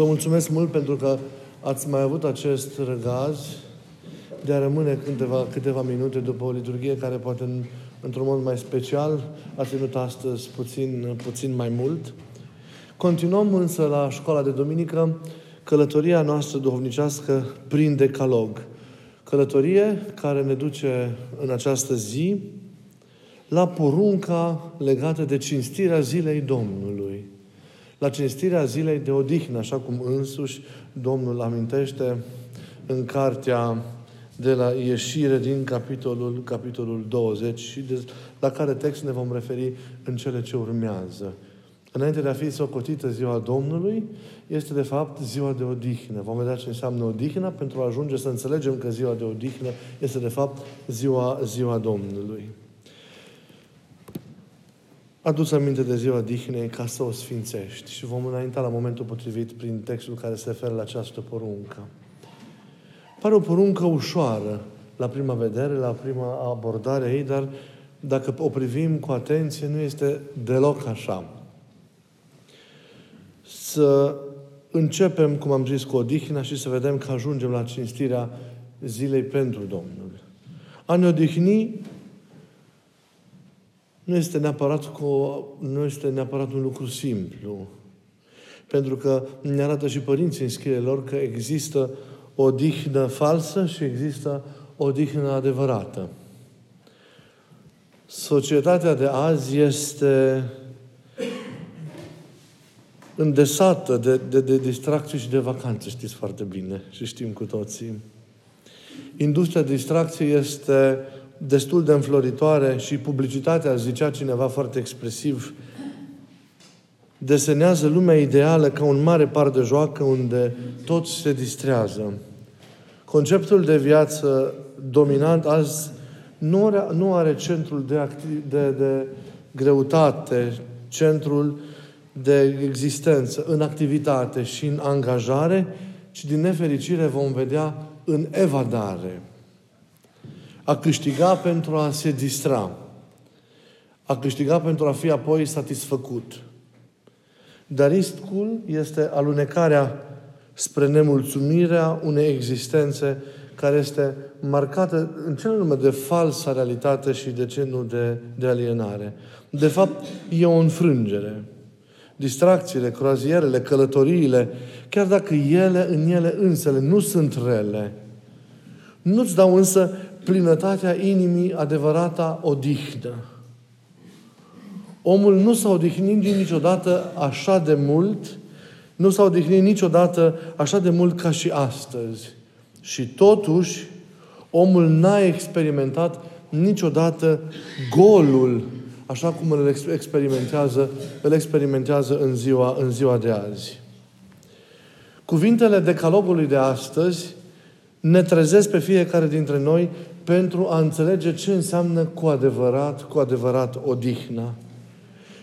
Vă mulțumesc mult pentru că ați mai avut acest răgaz de a rămâne câteva minute după o liturghie care poate într-un mod mai special a ținut astăzi puțin mai mult. Continuăm însă la Școala de Duminică călătoria noastră duhovnicească prin Decalog. Călătorie care ne duce în această zi la porunca legată de cinstirea zilei Domnului. La cinstirea zilei de odihnă, așa cum însuși Domnul amintește în cartea de la Ieșire din capitolul 20 și la care text ne vom referi în cele ce urmează. Înainte de a fi socotită ziua Domnului, este de fapt ziua de odihnă. Vom vedea ce înseamnă odihna pentru a ajunge să înțelegem că ziua de odihnă este de fapt ziua Domnului. Adu-ți aminte de ziua odihnei ca să o sfințești și vom înainta la momentul potrivit prin textul care se referă la această poruncă. Pare o poruncă ușoară la prima vedere, la prima abordare a ei, dar dacă o privim cu atenție, nu este deloc așa. Să începem, cum am zis, cu odihna și să vedem că ajungem la cinstirea zilei pentru Domnul. A ne odihni nu este neapărat un lucru simplu. Pentru că ne arată și părinții în scrierile lor că există odihnă falsă și există odihnă adevărată. Societatea de azi este îndesată de distracții și de vacanțe, știți foarte bine și știm cu toții. Industria distracției este destul de înfloritoare și publicitatea, zicea cineva foarte expresiv, desenează lumea ideală ca un mare parc de joacă unde toți se distrează. Conceptul de viață dominant azi nu are centrul de greutate, centrul de existență în activitate și în angajare, ci din nefericire vom vedea în evadare. A câștiga pentru a se distra. A câștiga pentru a fi apoi satisfăcut. Dar riscul este alunecarea spre nemulțumirea unei existențe care este marcată în cele nume de falsă realitate și de ce nu de alienare. De fapt, e o înfrângere. Distracțiile, croazierele, călătoriile, chiar dacă în ele însele nu sunt rele, nu-ți dau însă plinătatea inimii, adevărata odihnă. Omul nu s-a odihnit niciodată așa de mult, nu s-a odihnit niciodată așa de mult ca și astăzi. Și totuși, omul n-a experimentat niciodată golul, așa cum îl experimentează în ziua de azi. Cuvintele decalogului de astăzi ne trezesc pe fiecare dintre noi pentru a înțelege ce înseamnă cu adevărat odihna.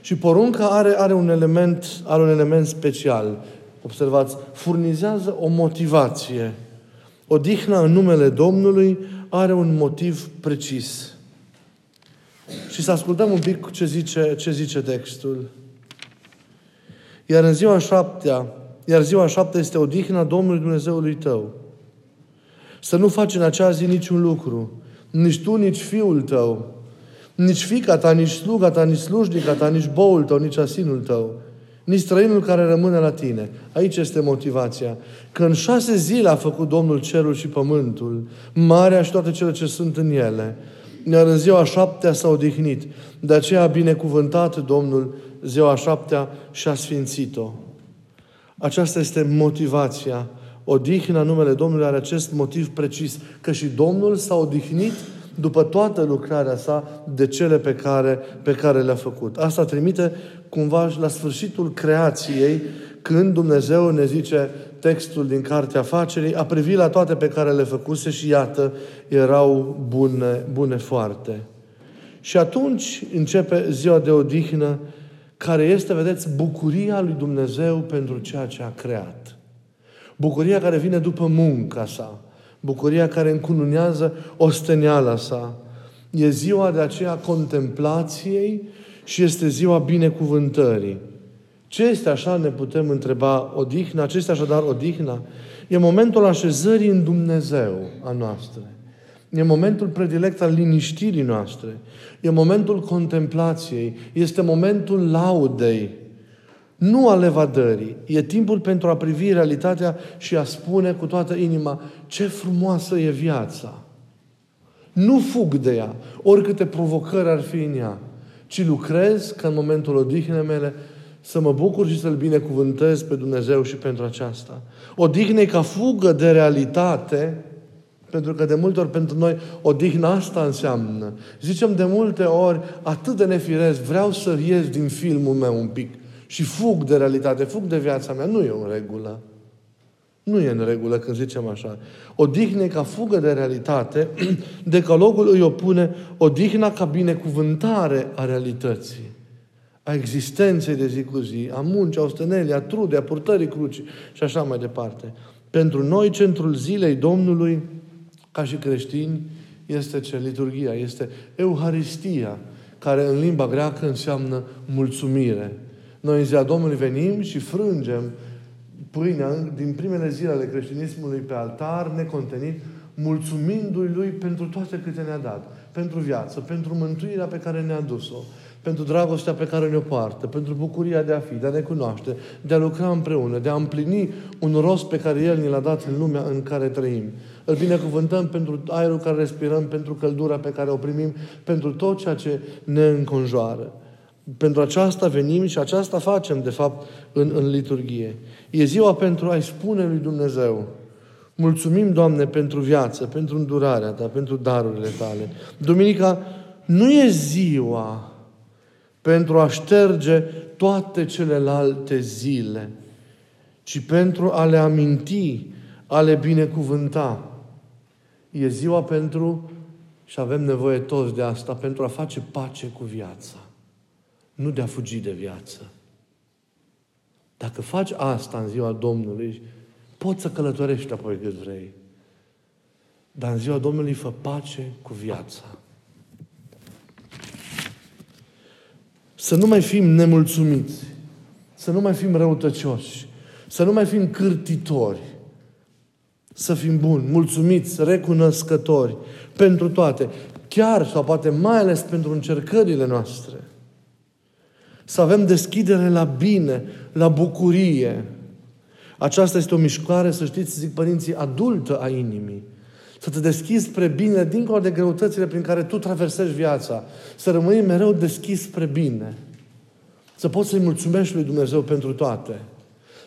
Și porunca are un element special. Observați, furnizează o motivație. Odihna în numele Domnului are un motiv precis. Și să ascultăm un pic ce zice textul. Iar ziua șaptea este odihna Domnului Dumnezeului tău. Să nu faci în acea zi niciun lucru. Nici tu, nici fiul tău. Nici fiica ta, nici sluga ta, nici slujnica ta, nici boul tău, nici asinul tău. Nici străinul care rămâne la tine. Aici este motivația. Că în 6 zile a făcut Domnul cerul și pământul, marea și toate cele ce sunt în ele. Iar în ziua 7 s-a odihnit. De aceea a binecuvântat Domnul ziua 7 și a sfințit-o. Aceasta este motivația. Odihna numele Domnului are acest motiv precis, că și Domnul s-a odihnit după toată lucrarea sa de cele pe care le-a făcut. Asta trimite cumva la sfârșitul creației, când Dumnezeu, ne zice textul din Cartea Facerii, a privit la toate pe care le făcuse și iată, erau bune foarte. Și atunci începe ziua de odihnă, care este, vedeți, bucuria lui Dumnezeu pentru ceea ce a creat. Bucuria care vine după munca sa. Bucuria care încununează osteneala sa. E ziua de aceea contemplației și este ziua binecuvântării. Ce este așa, ne putem întreba, odihna? Ce este așadar odihna? E momentul așezării în Dumnezeu a noastră. E momentul predilect al liniștirii noastre. E momentul contemplației. Este momentul laudei. Nu al evadării. E timpul pentru a privi realitatea și a spune cu toată inima ce frumoasă e viața. Nu fug de ea, oricâte provocări ar fi în ea, ci lucrez ca în momentul odihnei mele să mă bucur și să-L binecuvântez pe Dumnezeu și pentru aceasta. Odihna e ca fugă de realitate, pentru că de multe ori pentru noi odihna asta înseamnă. Zicem de multe ori, atât de nefiresc, vreau să ies din filmul meu un pic și fug de realitate, fug de viața mea. Nu e în regulă. Nu e în regulă când zicem așa. Odihna e ca fugă de realitate, Decalogul îi opune odihna ca binecuvântare a realității, a existenței de zi cu zi, a muncii, a ostenelii, a trudei, a purtării crucii și așa mai departe. Pentru noi, centrul zilei Domnului, ca și creștini, este liturghia, este Euharistia, care în limba greacă înseamnă mulțumire. Noi în ziua Domnului venim și frângem pâinea din primele zile ale creștinismului pe altar, necontenit, mulțumindu-i Lui pentru toate câte ne-a dat. Pentru viață, pentru mântuirea pe care ne-a dus-o, pentru dragostea pe care ne-o poartă, pentru bucuria de a fi, de a ne cunoaște, de a lucra împreună, de a împlini un rost pe care El ni l-a dat în lumea în care trăim. Îl binecuvântăm pentru aerul care respirăm, pentru căldura pe care o primim, pentru tot ceea ce ne înconjoară. Pentru aceasta venim și aceasta facem, de fapt, în liturghie. E ziua pentru a-i spune lui Dumnezeu: mulțumim, Doamne, pentru viață, pentru îndurarea Ta, pentru darurile Tale. Duminica nu e ziua pentru a șterge toate celelalte zile, ci pentru a le aminti, a le binecuvânta. E ziua pentru, și avem nevoie toți de asta, pentru a face pace cu viața. Nu de a fugi de viață. Dacă faci asta în ziua Domnului, poți să călătorești apoi cât vrei. Dar în ziua Domnului fă pace cu viața. Să nu mai fim nemulțumiți. Să nu mai fim răutăcioși. Să nu mai fim cârtitori. Să fim buni, mulțumiți, recunoscători pentru toate. Chiar sau poate mai ales pentru încercările noastre. Să avem deschidere la bine, la bucurie. Aceasta este o mișcare, să știți, zic părinții, adultă a inimii. Să te deschizi spre bine, dincolo de greutățile prin care tu traversezi viața. Să rămâi mereu deschis spre bine. Să poți să-i mulțumești lui Dumnezeu pentru toate.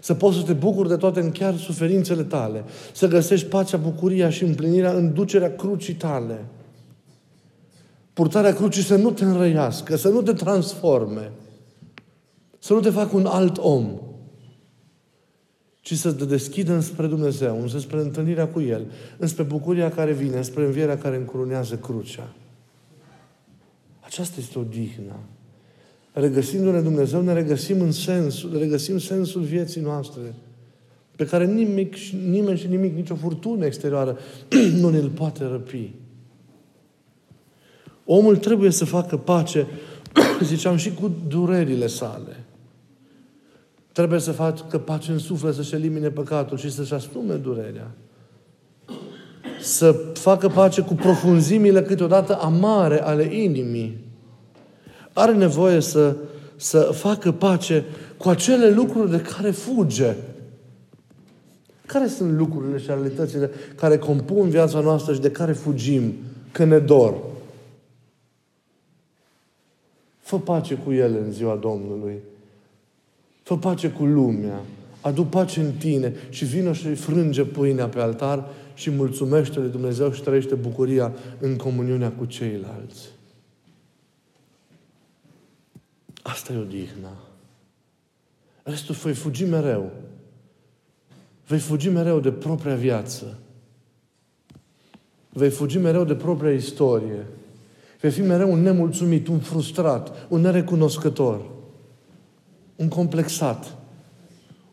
Să poți să te bucuri de toate, în chiar suferințele tale. Să găsești pacea, bucuria și împlinirea în ducerea crucii tale. Purtarea crucii să nu te înrăiască, să nu te transforme. Să nu te facă un alt om, ci să te deschidă înspre Dumnezeu, înspre întâlnirea cu El, înspre bucuria care vine, înspre învierea care încurunează crucea. Aceasta este odihna. Regăsindu-ne Dumnezeu, ne regăsim în sensul, regăsim sensul vieții noastre, pe care nimeni și nimic, nicio furtună exterioară nu ne-l poate răpi. Omul trebuie să facă pace, ziceam, și cu durerile sale. Trebuie să facă pace în suflet, să-și elimine păcatul și să-și asume durerea. Să facă pace cu profunzimile câteodată amare ale inimii. Are nevoie să facă pace cu acele lucruri de care fuge. Care sunt lucrurile și realitățile care compun viața noastră și de care fugim când ne dor? Fă pace cu ele în ziua Domnului. Fă pace cu lumea. Adu pace în tine și vină și frânge pâinea pe altar și mulțumește-le Dumnezeu și trăiește bucuria în comuniunea cu ceilalți. Asta e odihna. Restul vei fugi mereu. Vei fugi mereu de propria viață. Vei fugi mereu de propria istorie. Vei fi mereu un nemulțumit, un frustrat, un nerecunoscător, un complexat.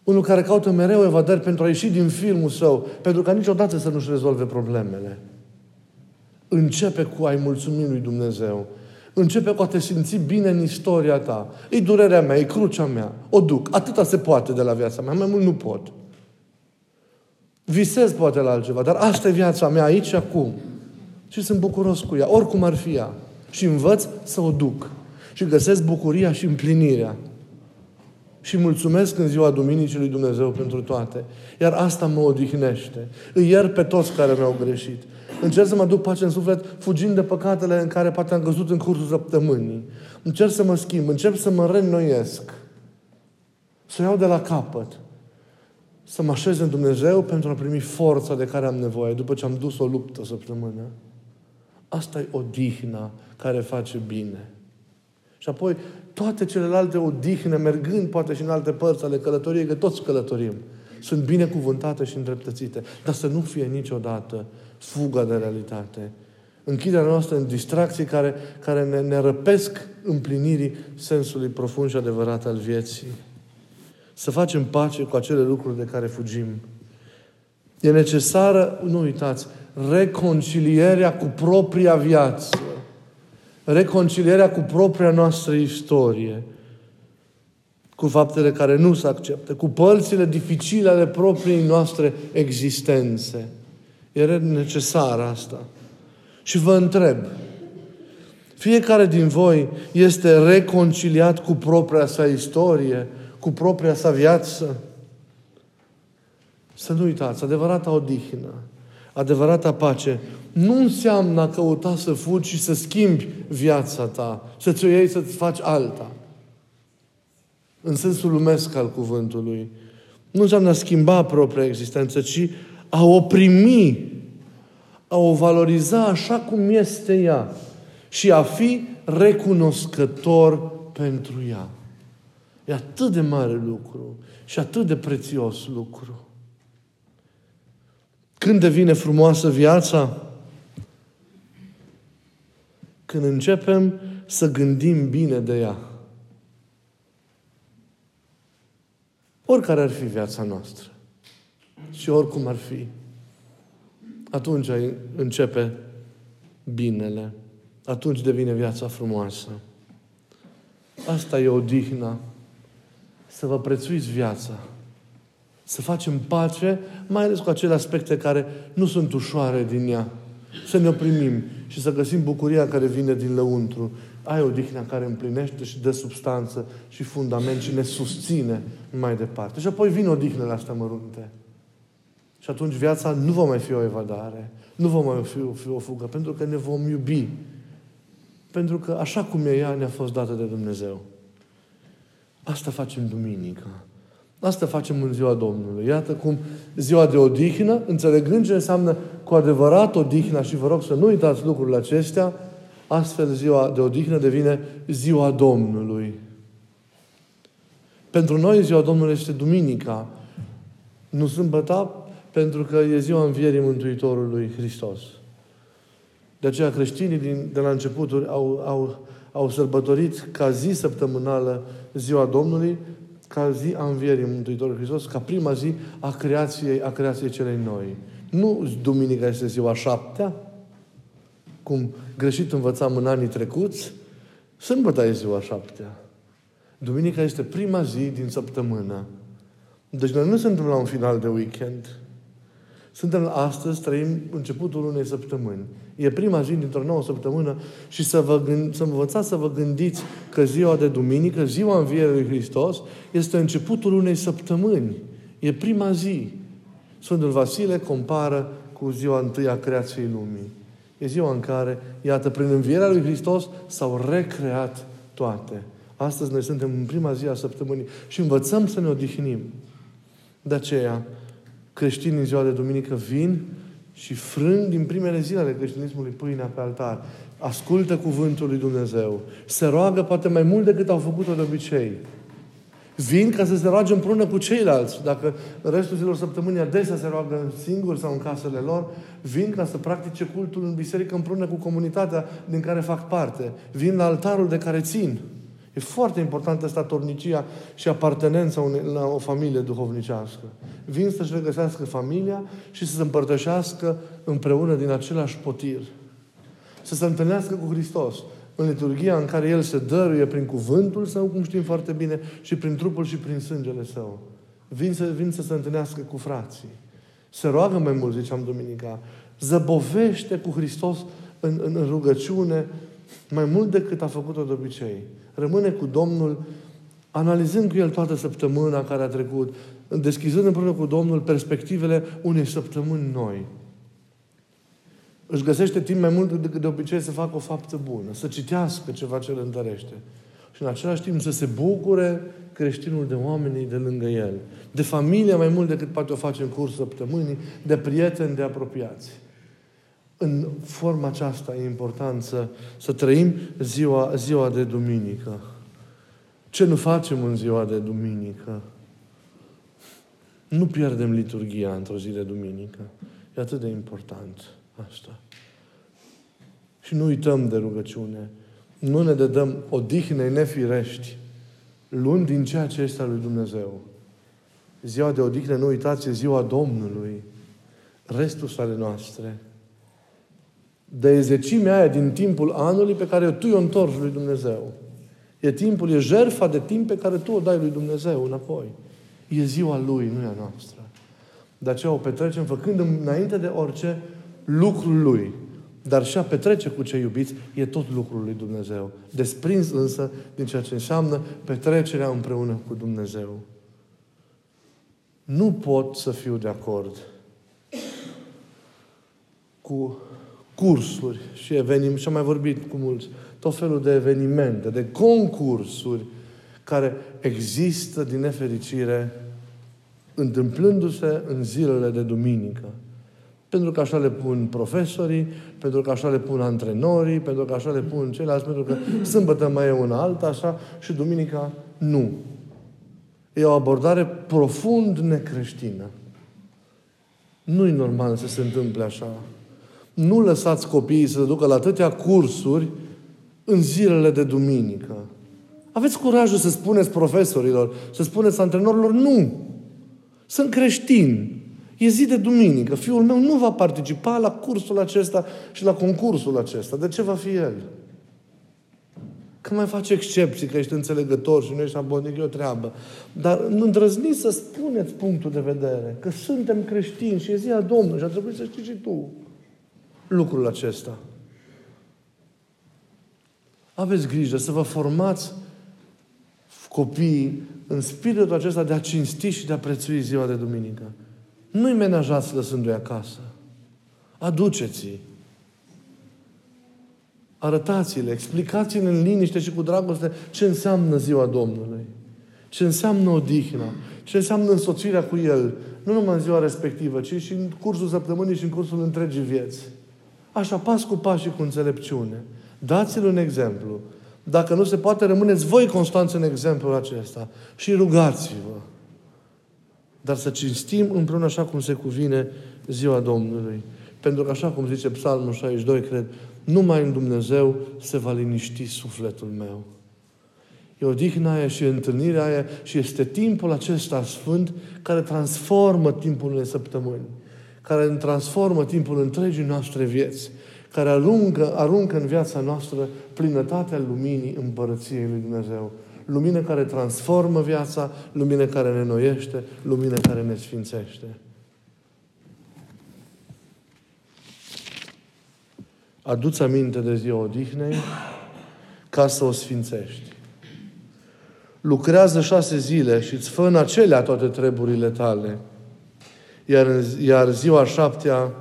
Unul care caută mereu evadări pentru a ieși din filmul său, pentru ca niciodată să nu-și rezolve problemele. Începe cu a-i mulțumi lui Dumnezeu. Începe cu a te simți bine în istoria ta. E durerea mea, e crucea mea. O duc. Atâta se poate de la viața mea. Mai mult nu pot. Visez poate la altceva, dar asta e viața mea aici și acum. Și sunt bucuros cu ea, oricum ar fi ea. Și învăț să o duc. Și găsesc bucuria și împlinirea. Și mulțumesc în ziua Duminicii lui Dumnezeu pentru toate. Iar asta mă odihnește. Îi iert pe toți care mi-au greșit. Încerc să mă duc pace în suflet, fugind de păcatele în care poate am căzut în cursul săptămânii. Încerc să mă schimb, încep să mă reînnoiesc. Să iau de la capăt. Să mă așez în Dumnezeu pentru a primi forța de care am nevoie după ce am dus o luptă săptămână. Asta e odihna care face bine. Și apoi toate celelalte odihne, mergând poate și în alte părți ale călătoriei, că toți călătorim, sunt binecuvântate și îndreptățite. Dar să nu fie niciodată fuga de realitate. Închiderea noastră în distracții care ne răpesc împlinirii sensului profund și adevărat al vieții. Să facem pace cu acele lucruri de care fugim. E necesară, nu uitați, reconcilierea cu propria viață. Reconcilierea cu propria noastră istorie. Cu faptele care nu se acceptă. Cu părțile dificile ale propriei noastre existențe. Era necesară asta. Și vă întreb. Fiecare din voi este reconciliat cu propria sa istorie, cu propria sa viață? Să nu uitați, adevărata odihnă, adevărata pace, nu înseamnă a căuta să fugi și să schimbi viața ta, să-ți o iei, să-ți faci alta. În sensul lumesc al cuvântului. Nu înseamnă a schimba propria existență, ci a o primi, a o valoriza așa cum este ea și a fi recunoscător pentru ea. E atât de mare lucru și atât de prețios lucru. Când devine frumoasă viața? Când începem să gândim bine de ea. Oricare ar fi viața noastră și oricum ar fi, atunci începe binele. Atunci devine viața frumoasă. Asta e odihna. Să vă prețuiți viața. Să facem pace, mai ales cu acele aspecte care nu sunt ușoare din ea. Să ne oprimim și să găsim bucuria care vine din lăuntru. Ai odihna care împlinește și dă substanță și fundament și ne susține mai departe. Și apoi vin odihnele astea mărunte. Și atunci viața nu va mai fi o evadare. Nu va mai fi o fugă. Pentru că ne vom iubi. Pentru că așa cum e ea ne-a fost dată de Dumnezeu. Asta facem duminică. Asta facem în ziua Domnului. Iată cum ziua de odihnă, înțelegând ce înseamnă cu adevărat odihna, și vă rog să nu uitați lucrurile acestea, astfel ziua de odihnă devine ziua Domnului. Pentru noi ziua Domnului este duminica, nu sâmbăta, pentru că e ziua învierii Mântuitorului Hristos. De aceea creștinii de la începuturi au sărbătorit ca zi săptămânală ziua Domnului, ca zi a învierii Mântuitorului Hristos, ca prima zi a creației celei noi. Nu duminica este ziua 7, cum greșit învățam în anii trecuți, sâmbăta e ziua 7. Duminica este prima zi din săptămână. Deci noi nu suntem la un final de weekend. Suntem astăzi, trăim începutul unei săptămâni. E prima zi dintr-o nouă săptămână și să învățați să vă gândiți că ziua de duminică, ziua învierii lui Hristos, este începutul unei săptămâni. E prima zi. Sfântul Vasile compară cu ziua întâi a creației lumii. E ziua în care, iată, prin învierea lui Hristos s-au recreat toate. Astăzi noi suntem în prima zi a săptămânii și învățăm să ne odihnim. De aceea, creștinii în ziua de duminică vin și frâng din primele zile ale creștinismului pâinea pe altar. Ascultă cuvântul lui Dumnezeu. Se roagă poate mai mult decât au făcut-o de obicei. Vin ca să se roage împreună cu ceilalți. Dacă în restul zilor săptămânii adesea se roagă singuri sau în casele lor, vin ca să practice cultul în biserică împreună cu comunitatea din care fac parte. Vin la altarul de care țin. E foarte importantă asta, statornicia și apartenența la o familie duhovnicească. Vin să-și regăsească familia și să se împărtășească împreună din același potir. Să se întâlnească cu Hristos. în liturghia în care El se dăruie prin cuvântul Său, cum știm foarte bine, și prin trupul și prin sângele Său. Vin să se întâlnească cu frații. Se roagă mai mult, ziceam duminica. Zăbovește cu Hristos în rugăciune mai mult decât a făcut-o de obicei. Rămâne cu Domnul, analizând cu El toată săptămâna care a trecut, deschizând împreună cu Domnul perspectivele unei săptămâni noi. Își găsește timp mai mult decât de obicei să facă o faptă bună, să citească ceva ce îl întărește. Și în același timp să se bucure creștinul de oamenii de lângă el. De familie mai mult decât poate o face în cursul săptămânii, de prieteni, de apropiați. În forma aceasta e important să trăim ziua de duminică. Ce nu facem în ziua de duminică? Nu pierdem liturghia într-o zi de duminică. E atât de important asta. Și nu uităm de rugăciune. Nu ne dădăm odihnei nefirești, luând din ceea ce este al lui Dumnezeu. Ziua de odihnă, nu uitați, e ziua Domnului. Restul ale noastre. De ezecimea aia din timpul anului pe care tu o întorci lui Dumnezeu. E timpul, e jertfa de timp pe care tu o dai lui Dumnezeu înapoi. E ziua Lui, nu e a noastră. De aceea o petrecem făcând înainte de orice lucrul Lui. Dar și a petrece cu cei iubiți e tot lucrul lui Dumnezeu. Desprins însă din ceea ce înseamnă petrecerea împreună cu Dumnezeu. Nu pot să fiu de acord cu cursuri și evenimente. Și am mai vorbit cu mulți. Tot felul de evenimente, de concursuri care există din nefericire întâmplându-se în zilele de duminică. Pentru că așa le pun profesorii, pentru că așa le pun antrenorii, pentru că așa le pun ceilalți, pentru că sâmbătă mai e una alta, așa, și duminica nu. E o abordare profund necreștină. Nu-i normal să se întâmple așa. Nu lăsați copiii să se ducă la atâtea cursuri în zilele de duminică. Aveți curajul să spuneți profesorilor, să spuneți antrenorilor, nu! Sunt creștini! E zi de duminică. Fiul meu nu va participa la cursul acesta și la concursul acesta. De ce va fi el? Că mai face excepții, că ești înțelegător și nu ești abonic, e o treabă. Dar îndrăzniți să spuneți punctul de vedere. Că suntem creștini și e ziua Domnului și a trebuit să știi și tu lucrul acesta. Aveți grijă să vă formați copiii în spiritul acesta de a cinsti și de a prețui ziua de duminică. Nu-i menajați lăsându-i acasă. Aduceți-i. Arătați-le, explicați-le în liniște și cu dragoste ce înseamnă ziua Domnului. Ce înseamnă odihna. Ce înseamnă însoțirea cu El. Nu numai în ziua respectivă, ci și în cursul săptămânii și în cursul întregii vieți. Așa, pas cu pas și cu înțelepciune. Dați-le un exemplu. Dacă nu se poate, rămâneți voi constanți în exemplul acesta. Și rugați-vă. Dar să cinstim împreună așa cum se cuvine ziua Domnului. Pentru că așa cum zice Psalmul 62, cred, numai în Dumnezeu se va liniști sufletul meu. E odihna aia și întâlnirea aia și este timpul acesta sfânt care transformă timpul unei săptămâni, care transformă timpul întregii noastre vieți, care aruncă în viața noastră plinătatea luminii Împărăției lui Dumnezeu. Lumină care transformă viața, lumină care ne înnoiește, lumină care ne sfințește. Adu-ți aminte de ziua odihnei ca să o sfințești. Lucrează 6 zile și îți fă în acelea toate treburile tale. Iar ziua 7-a,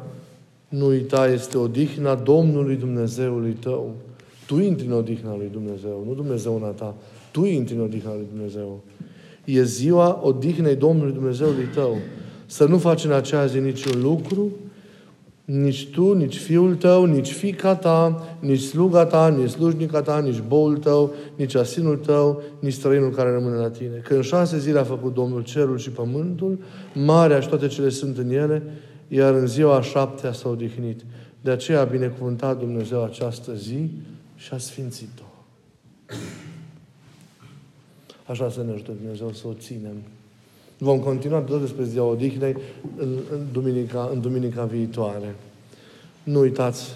nu uita, este odihna Domnului Dumnezeului tău. Tu intri în odihna lui Dumnezeu, nu Dumnezeu în a ta. Tu intri în odihna lui Dumnezeu. E ziua odihnei Domnului Dumnezeului tău. Să nu faci în acea zi niciun lucru, nici tu, nici fiul tău, nici fiica ta, nici sluga ta, nici slujnica ta, nici boul tău, nici asinul tău, nici străinul care rămâne la tine. Că în 6 zile a făcut Domnul cerul și pământul, marea și toate cele sunt în ele, iar în ziua 7-a s-a odihnit. De aceea a binecuvântat Dumnezeu această zi și a sfințit-o. Așa să ne ajute Dumnezeu să o ținem. Vom continua tot despre ziua odihnei în duminica viitoare. Nu uitați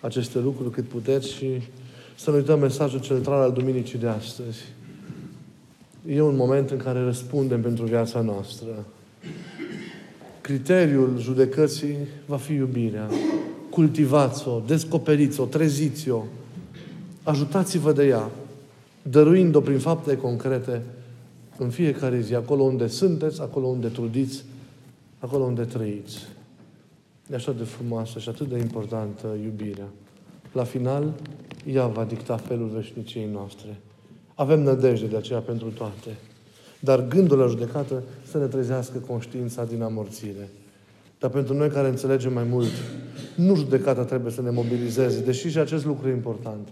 aceste lucruri cât puteți și să nu uităm mesajul central al Duminicii de astăzi. E un moment în care răspundem pentru viața noastră. Criteriul judecății va fi iubirea. Cultivați-o, descoperiți-o, treziți-o. Ajutați-vă de ea, dăruind-o prin fapte concrete în fiecare zi, acolo unde sunteți, acolo unde trudiți, acolo unde trăiți. E așa de frumoasă și atât de importantă iubirea. La final, ea va dicta felul veșniciei noastre. Avem nădejde de aceea pentru toate. Dar gândul la judecată să ne trezească conștiința din amorțire. Dar pentru noi care înțelegem mai mult, nu judecata trebuie să ne mobilizeze, deși și acest lucru e important,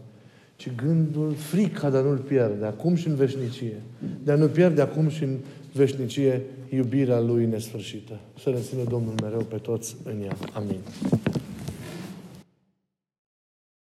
ci gândul, frica de a nu-l pierde acum și în veșnicie. De a nu pierde acum și în veșnicie iubirea Lui nesfârșită. Să ne țină Domnul mereu pe toți în ea. Amin.